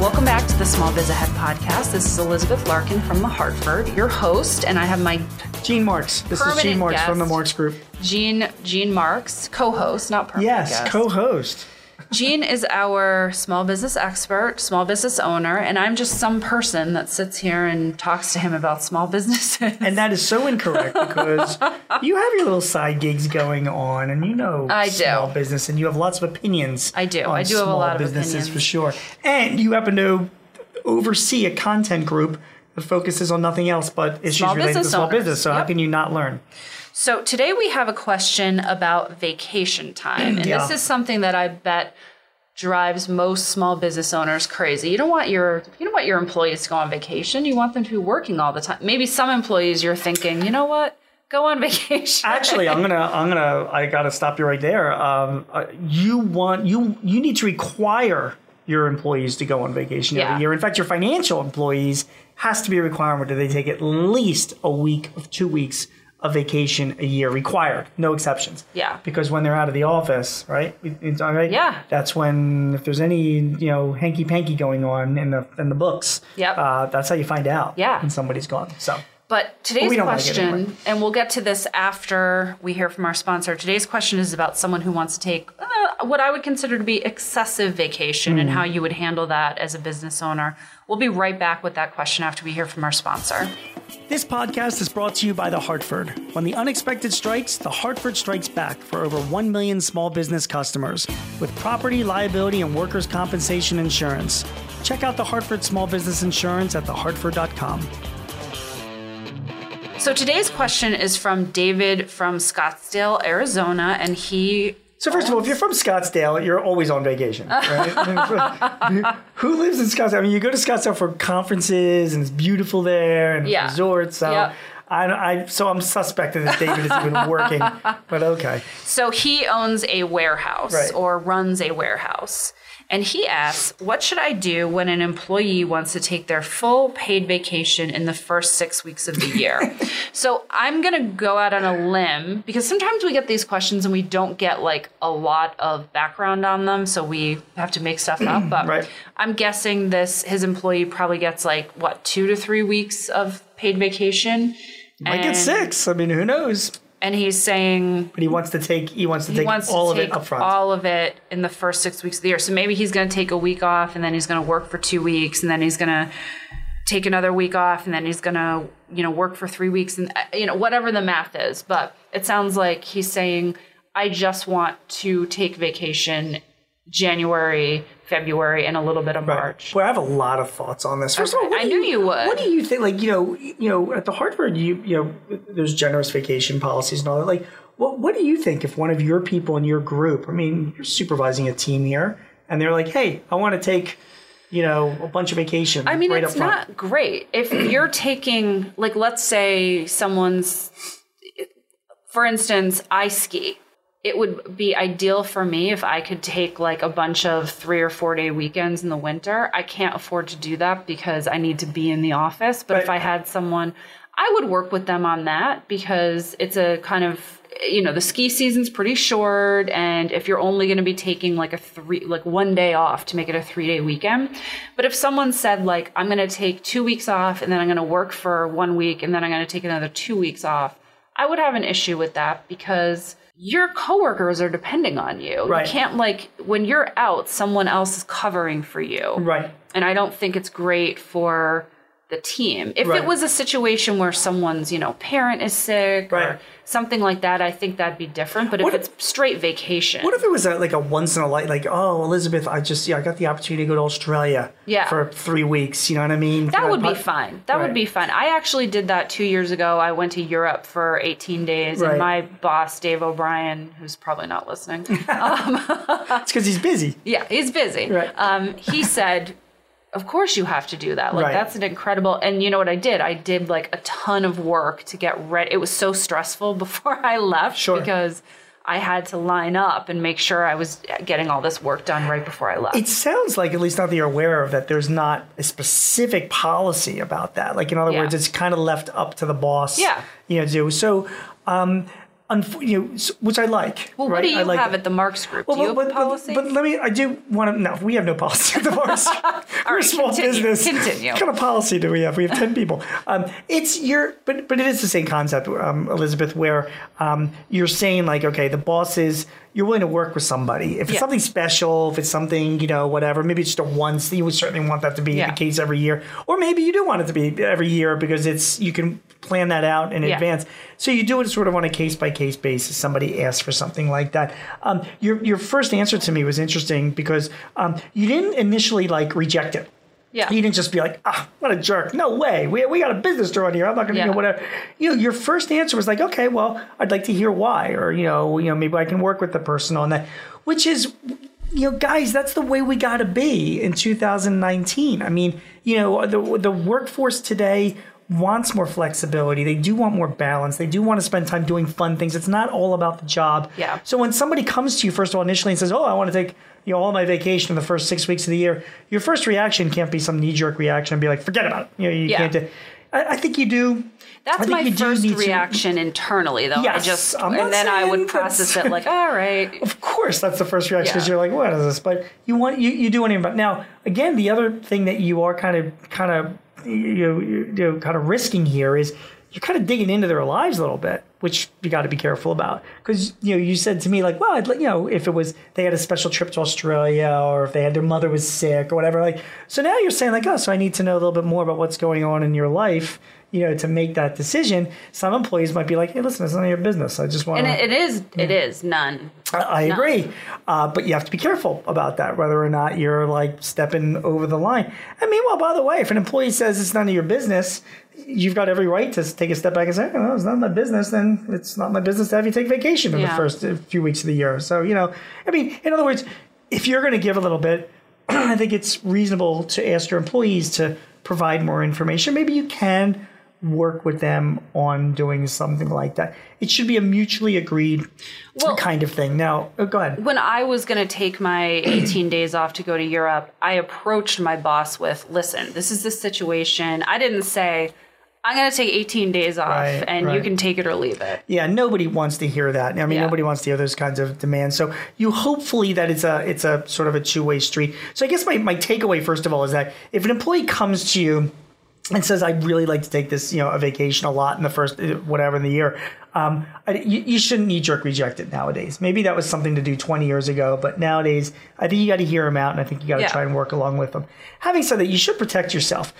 Welcome back to the Small Biz Ahead podcast. This is Elizabeth Larkin from the Hartford, your host, and I have my Gene Marks. This is Gene Marks guest, from the Marks Group. Gene Marks, co-host, not permanent guest. Co-host. Gene is our small business expert, small business owner, and I'm just some person that sits here and talks to him about small businesses. And that is so incorrect because you have your little side gigs going on, and you know business, and you have lots of opinions. I do have a lot of businesses opinions. For sure. And you happen to oversee a content group that focuses on nothing else but issues related to small business. So how can you not learn? So today we have a question about vacation time. And this is something that I bet drives most small business owners crazy. You don't want your employees to go on vacation. You want them to be working all the time. Maybe some employees you're thinking, you know what? Go on vacation. Actually, I gotta stop you right there. You need to require your employees to go on vacation every year. In fact, your financial employees has to be a requirement that they take at least a week or 2 weeks a vacation a year, required, no exceptions. Yeah. Because when they're out of the office, right? Yeah. That's when, if there's any, hanky panky going on in the books. Yep. That's how you find out. Yeah. When somebody's gone. So. But today's question, and we'll get to this after we hear from our sponsor. Today's question is about someone who wants to take what I would consider to be excessive vacation and how you would handle that as a business owner. We'll be right back with that question after we hear from our sponsor. This podcast is brought to you by the Hartford. When the unexpected strikes, the Hartford strikes back for over 1 million small business customers with property, liability, and workers' compensation insurance. Check out the Hartford Small Business Insurance at thehartford.com. So today's question is from David from Scottsdale, Arizona, and he... So first of all, if you're from Scottsdale, you're always on vacation, right? Who lives in Scottsdale? I mean, you go to Scottsdale for conferences, and it's beautiful there, and resorts. So I'm suspecting that David is even working, but okay. So he owns a warehouse or runs a warehouse, and he asks, what should I do when an employee wants to take their full paid vacation in the first 6 weeks of the year? So I'm going to go out on a limb because sometimes we get these questions and we don't get like a lot of background on them. So we have to make stuff up. But I'm guessing his employee probably gets 2 to 3 weeks of paid vacation. Might get 6. I mean, who knows? And he's saying... But he wants to take all of it up front. All of it in the first 6 weeks of the year. So maybe he's going to take a week off, and then he's going to work for 2 weeks, and then he's going to take another week off, and then he's going to, work for 3 weeks, and, whatever the math is. But it sounds like he's saying, I just want to take vacation January, February, and a little bit of March. Well, I have a lot of thoughts on this. First of all, I knew you would. What do you think? At the Hartford, there's generous vacation policies and all that. What do you think if one of your people in your group? I mean, you're supervising a team here, and they're like, "Hey, I want to take, a bunch of vacation." I mean, it's not great if you're taking, let's say someone's, for instance, I ski. It would be ideal for me if I could take a bunch of 3 or 4 day weekends in the winter. I can't afford to do that because I need to be in the office. But if I had someone, I would work with them on that because it's a kind of, the ski season's pretty short. And if you're only going to be taking 1 day off to make it a 3 day weekend. But if someone said I'm going to take 2 weeks off and then I'm going to work for 1 week and then I'm going to take another 2 weeks off, I would have an issue with that because your coworkers are depending on you. Right. You can't when you're out, someone else is covering for you. Right. And I don't think it's great for the team. If it was a situation where someone's, parent is sick or something like that, I think that'd be different. But if it's straight vacation. What if it was a once in a life, Elizabeth, I got the opportunity to go to Australia for 3 weeks. You know what I mean? That would be fine. That would be fine. I actually did that 2 years ago. I went to Europe for 18 days and my boss, Dave O'Brien, who's probably not listening. It's because he's busy. Yeah, he's busy. He said... of course you have to do that. Like, right. That's an incredible. And you know what I did? I did like a ton of work to get ready. It was so stressful before I left because I had to line up and make sure I was getting all this work done right before I left. It sounds like, at least now that you're aware of that, there's not a specific policy about that. Like, in other words, it's kind of left up to the boss. Yeah. You know, to do. So, which I like. Well, right? What do you have at the Marks Group? Well, do you have a policy? But let me, I do want to, no, we have no policy at the Marks. We're a small business. Continue. What kind of policy do we have? We have 10 people. But it is the same concept, Elizabeth, where you're saying like, okay, the boss is, you're willing to work with somebody. If it's something special, if it's something, you know, whatever, maybe it's just a once, you would certainly want that to be the case every year. Or maybe you do want it to be every year because it's, you can plan that out in advance. So you do it sort of on a case-by-case basis. Somebody asks for something like that. Your first answer to me was interesting because you didn't initially like reject it. Yeah. You didn't just be like, ah, what a jerk. No way. We got a business to run here. I'm not going to do whatever. You know, your first answer was like, okay, well, I'd like to hear why. Or, you know, maybe I can work with the person on that. Which is, you know, guys, that's the way we got to be in 2019. I mean, you know, the workforce today wants more flexibility. They do want more balance. They do want to spend time doing fun things. It's not all about the job. Yeah. So when somebody comes to you, first of all, initially and says, oh, I want to take, you know, all my vacation in the first 6 weeks of the year, your first reaction can't be some knee-jerk reaction and be like, forget about it. You know, you can't do it. I think you do. That's my first reaction internally, though. Yes, then I would process it like, all right. Of course, that's the first reaction because you're like, what is this? But you do want to. Now, again, the other thing that you are kind of you know, kind of risking here is you're kind of digging into their lives a little bit, which you got to be careful about because, you know, you said to me like, well, I'd, you know, if it was they had a special trip to Australia or if they had their mother was sick or whatever. Like, so now you're saying like, oh, so I need to know a little bit more about what's going on in your life, you know, to make that decision. Some employees might be like, hey, listen, it's none of your business. I just want to. And it is none. I agree. But you have to be careful about that, whether or not you're like stepping over the line. And meanwhile, by the way, if an employee says it's none of your business, you've got every right to take a step back and say, oh, no, it's not my business. Then it's not my business to have you take vacation in the first few weeks of the year. So, you know, I mean, in other words, if you're going to give a little bit, I think it's reasonable to ask your employees to provide more information. Maybe you can work with them on doing something like that. It should be a mutually agreed kind of thing. Now, go ahead. When I was going to take my 18 days off to go to Europe, I approached my boss with, listen, this is the situation. I didn't say, I'm going to take 18 days off you can take it or leave it. Yeah, nobody wants to hear that. I mean, nobody wants to hear those kinds of demands. So you hopefully that it's a sort of a two-way street. So I guess my takeaway, first of all, is that if an employee comes to you and says, I'd really like to take this, you know, a vacation a lot in the first whatever in the year, you shouldn't knee-jerk reject it nowadays. Maybe that was something to do 20 years ago, but nowadays I think you got to hear them out, and I think you got to try and work along with them. Having said that, you should protect yourself.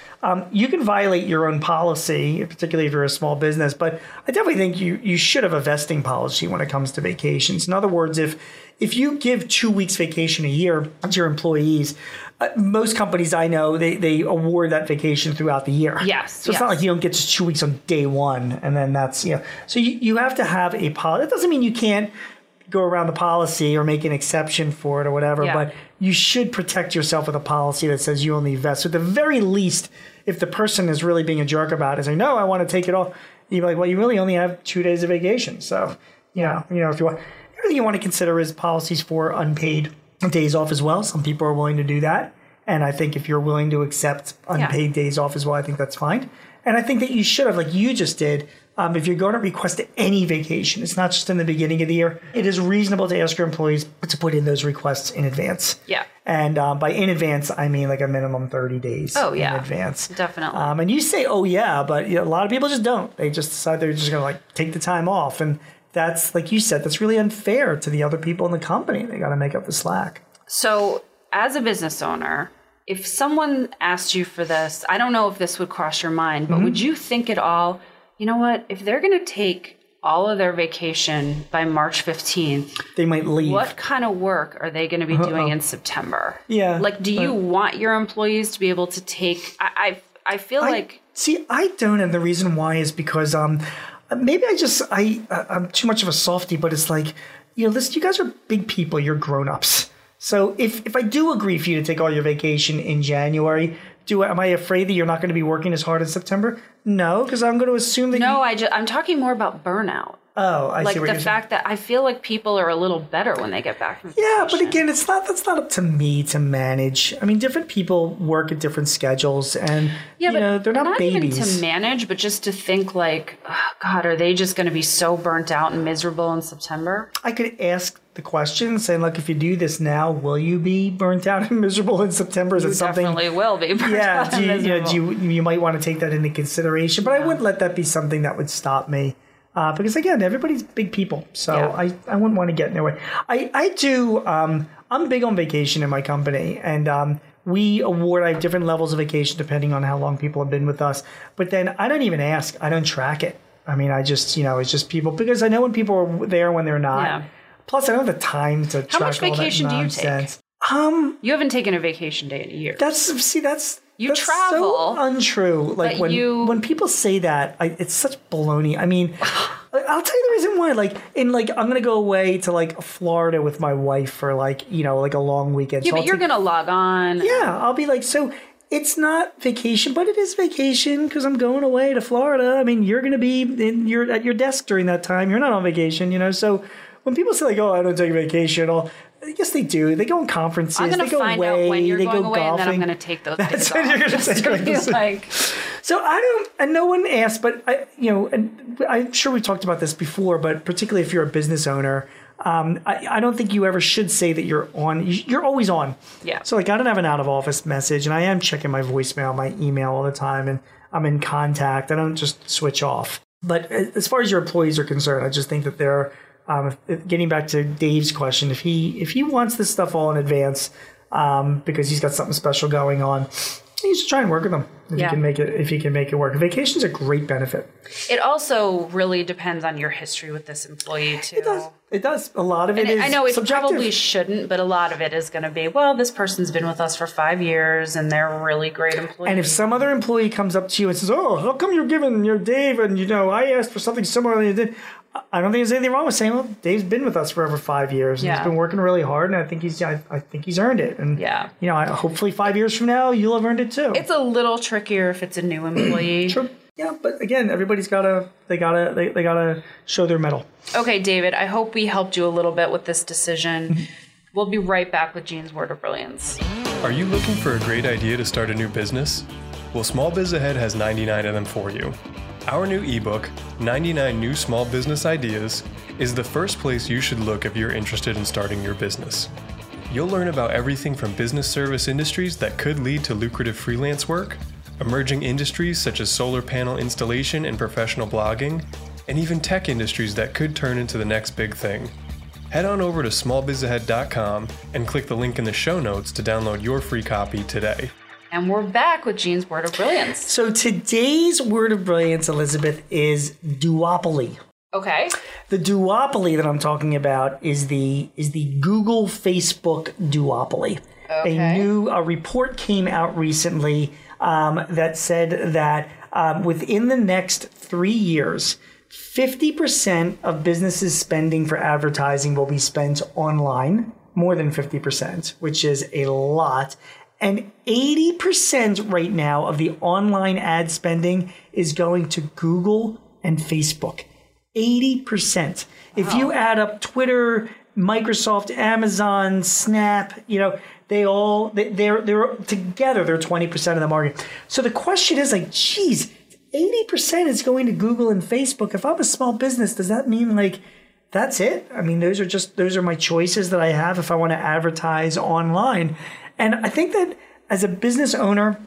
You can violate your own policy, particularly if you're a small business, but I definitely think you should have a vesting policy when it comes to vacations. In other words, if you give 2 weeks vacation a year to your employees, most companies I know, they award that vacation throughout the year. Yes. So it's not like you don't get just 2 weeks on day one and then that's, you know. So you have to have a policy. It doesn't mean you can't go around the policy or make an exception for it or whatever, but you should protect yourself with a policy that says you only vest. So at the very least, if the person is really being a jerk about it, saying, no, I want to take it off, you'd be like, well, you really only have 2 days of vacation. So, you know, if you want. You want to consider is policies for unpaid days off as well. Some people are willing to do that. And I think if you're willing to accept unpaid days off as well, I think that's fine. And I think that you should have, like you just did, if you're going to request any vacation, it's not just in the beginning of the year. It is reasonable to ask your employees to put in those requests in advance. Yeah. And by in advance, I mean like a minimum 30 days in advance. Definitely. And you say, oh, yeah, but you know, a lot of people just don't. They just decide they're just going to like take the time off. And that's, like you said, that's really unfair to the other people in the company. They got to make up the slack. So as a business owner, if someone asked you for this, I don't know if this would cross your mind, but would you think at all, you know what, if they're going to take all of their vacation by March 15th, they might leave. What kind of work are they going to be doing in September? Yeah. Like, do you want your employees to be able to take, I feel like. See, I don't. And the reason why is because, maybe I'm too much of a softie, but it's like, you know, listen, you guys are big people. You're grown-ups. So if I do agree for you to take all your vacation in January, am I afraid that you're not going to be working as hard in September? No, because I'm going to assume that. No, I'm talking more about burnout. Oh, I see what you're saying. Like the fact that I feel like people are a little better when they get back from vacation. Yeah, but again, that's not up to me to manage. I mean, different people work at different schedules, and they're not babies. Not even to manage, but just to think like, oh, God, are they just going to be so burnt out and miserable in September? I could ask the question, saying, "Look, if you do this now, will you be burnt out and miserable in September? Is it something you definitely will be? Burnt out and miserable. You might want to take that into consideration, but I wouldn't let that be something that would stop me." Because again, everybody's big people, so I wouldn't want to get in their way. I do. I'm big on vacation in my company, and I have different levels of vacation depending on how long people have been with us. But then I don't even ask. I don't track it. I mean, I just it's just people, because I know when people are there, when they're not. Yeah. Plus, I don't have the time to track all that nonsense. How much vacation do you take? You haven't taken a vacation day in years. That's travel. So untrue. Like when people say that, it's such baloney. I mean, I'll tell you the reason why. I'm gonna go away to Florida with my wife for a long weekend. Yeah, so but you're gonna log on. Yeah, I'll be so. It's not vacation, but it is vacation because I'm going away to Florida. I mean, you're gonna be at your desk during that time. You're not on vacation, so. When people say "Oh, I don't take a vacation at all," yes, they do. They go on conferences. I'm going to find out when you're going away, golfing. And then I'm going to take those days off. You're going to say So I don't, and no one asked, but and I'm sure we talked about this before, but particularly if you're a business owner, I don't think you ever should say that you're on. You're always on. Yeah. So I don't have an out of office message, and I am checking my voicemail, my email all the time, and I'm in contact. I don't just switch off. But as far as your employees are concerned, I just think that they're. Getting back to Dave's question, if he wants this stuff all in advance because he's got something special going on, you should try and work with him if you can make it work. Vacation's a great benefit. It also really depends on your history with this employee too. It does. A lot of it is. I know it probably shouldn't, but a lot of it is going to be, this person's been with us for 5 years and they're a really great employee. And if some other employee comes up to you and says, "Oh, how come you're giving your Dave and I asked for something similar and you did," I don't think there's anything wrong with saying, "Well, Dave's been with us for over 5 years, and he's been working really hard, and I think he's earned it." And hopefully 5 years from now, you'll have earned it too. It's a little trickier if it's a new employee. True. Yeah, but again, everybody's gotta show their mettle. Okay, David. I hope we helped you a little bit with this decision. We'll be right back with Gene's Word of Brilliance. Are you looking for a great idea to start a new business? Well, Small Biz Ahead has 99 of them for you. Our new ebook, 99 New Small Business Ideas, is the first place you should look if you're interested in starting your business. You'll learn about everything from business service industries that could lead to lucrative freelance work, emerging industries such as solar panel installation and professional blogging, and even tech industries that could turn into the next big thing. Head on over to smallbizahead.com and click the link in the show notes to download your free copy today. And we're back with Gene's Word of Brilliance. So today's Word of Brilliance, Elizabeth, is duopoly. Okay. The duopoly that I'm talking about is the Google Facebook duopoly. Okay. A report came out recently that said that within the next 3 years, 50% of businesses spending for advertising will be spent online, more than 50%, which is a lot. And 80% right now of the online ad spending is going to Google and Facebook. 80%. Wow. If you add up Twitter, Microsoft, Amazon, Snap, they're together, they're 20% of the market. So the question is geez, 80% is going to Google and Facebook. If I'm a small business, does that mean that's it? I mean, those are my choices that I have if I want to advertise online. And I think that as a business owner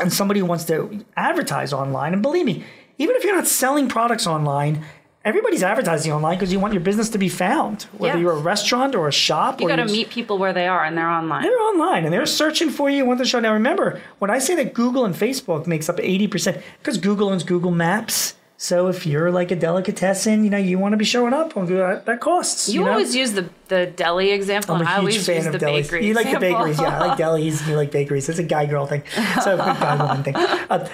and somebody who wants to advertise online, and believe me, even if you're not selling products online, everybody's advertising online because you want your business to be found, whether you're a restaurant or a shop. You got to meet people where they are, and they're online. They're online, and they're searching for you. Want the show. Now, remember, when I say that Google and Facebook makes up 80%, because Google owns Google Maps. So if you're like a delicatessen, you know, you want to be showing up on that costs. You always use the deli example. I'm a huge fan of the bakeries. You like the bakeries, yeah. I like delis, you like bakeries. It's a guy girl thing. So a guy woman thing.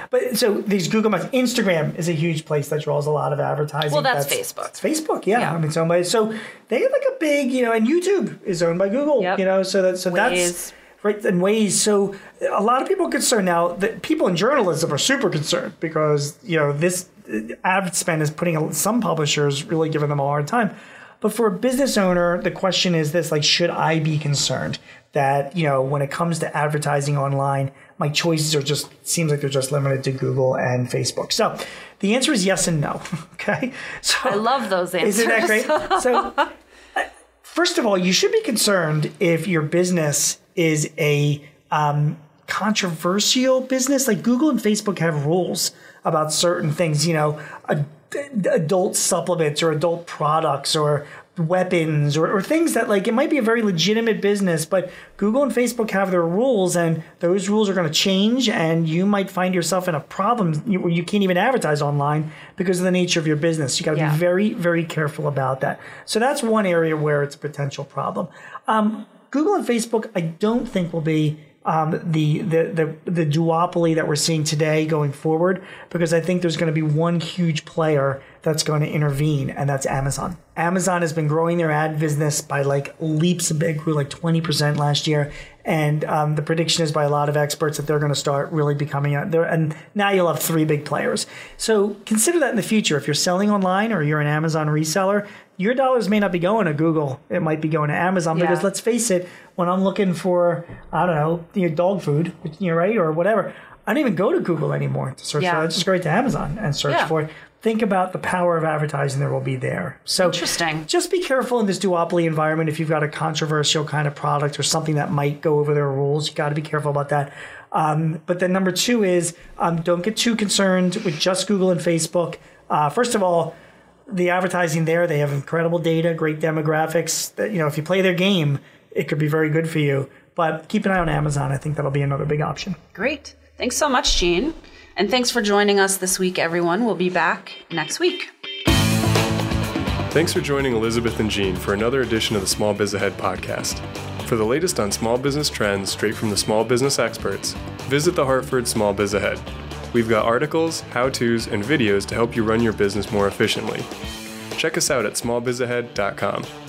But so these Google Maps, Instagram is a huge place that draws a lot of advertising. Well, that's Facebook. It's Facebook, yeah. I mean, so they have like a big, and YouTube is owned by Google. Yep. That's right, in ways. So a lot of people are concerned now that people in journalism are super concerned because, this ad spend is putting some publishers really giving them a hard time. But for a business owner, the question is this, like, should I be concerned that, when it comes to advertising online, my choices are seems like they're limited to Google and Facebook. So the answer is yes and no. Okay. So I love those answers. Isn't that great? So first of all, you should be concerned if your business is a controversial business. Like Google and Facebook have rules about certain things, adult supplements or adult products or weapons or things that like it might be a very legitimate business, but Google and Facebook have their rules and those rules are going to change and you might find yourself in a problem where you can't even advertise online because of the nature of your business. You got to be very, very careful about that. So that's one area where it's a potential problem. Google and Facebook, I don't think will be the duopoly that we're seeing today going forward, because I think there's going to be one huge player that's going to intervene, and that's Amazon. Amazon has been growing their ad business by like leaps and big, grew like 20% last year, and the prediction is by a lot of experts that they're going to start really becoming out there. And now you'll have three big players. So consider that in the future, if you're selling online or you're an Amazon reseller, your dollars may not be going to Google. It might be going to Amazon because let's face it, when I'm looking for, I don't know, dog food, right, or whatever, I don't even go to Google anymore to search for it. I just go right to Amazon and search for it. Think about the power of advertising that will be there. So interesting. Just be careful in this duopoly environment if you've got a controversial kind of product or something that might go over their rules. You got to be careful about that. But then number two is don't get too concerned with just Google and Facebook. First of all, the advertising there, they have incredible data, great demographics. That, if you play their game, it could be very good for you. But keep an eye on Amazon. I think that'll be another big option. Great. Thanks so much, Gene. And thanks for joining us this week, everyone. We'll be back next week. Thanks for joining Elizabeth and Gene for another edition of the Small Biz Ahead podcast. For the latest on small business trends straight from the small business experts, visit the Hartford Small Biz Ahead. We've got articles, how-tos, and videos to help you run your business more efficiently. Check us out at smallbizahead.com.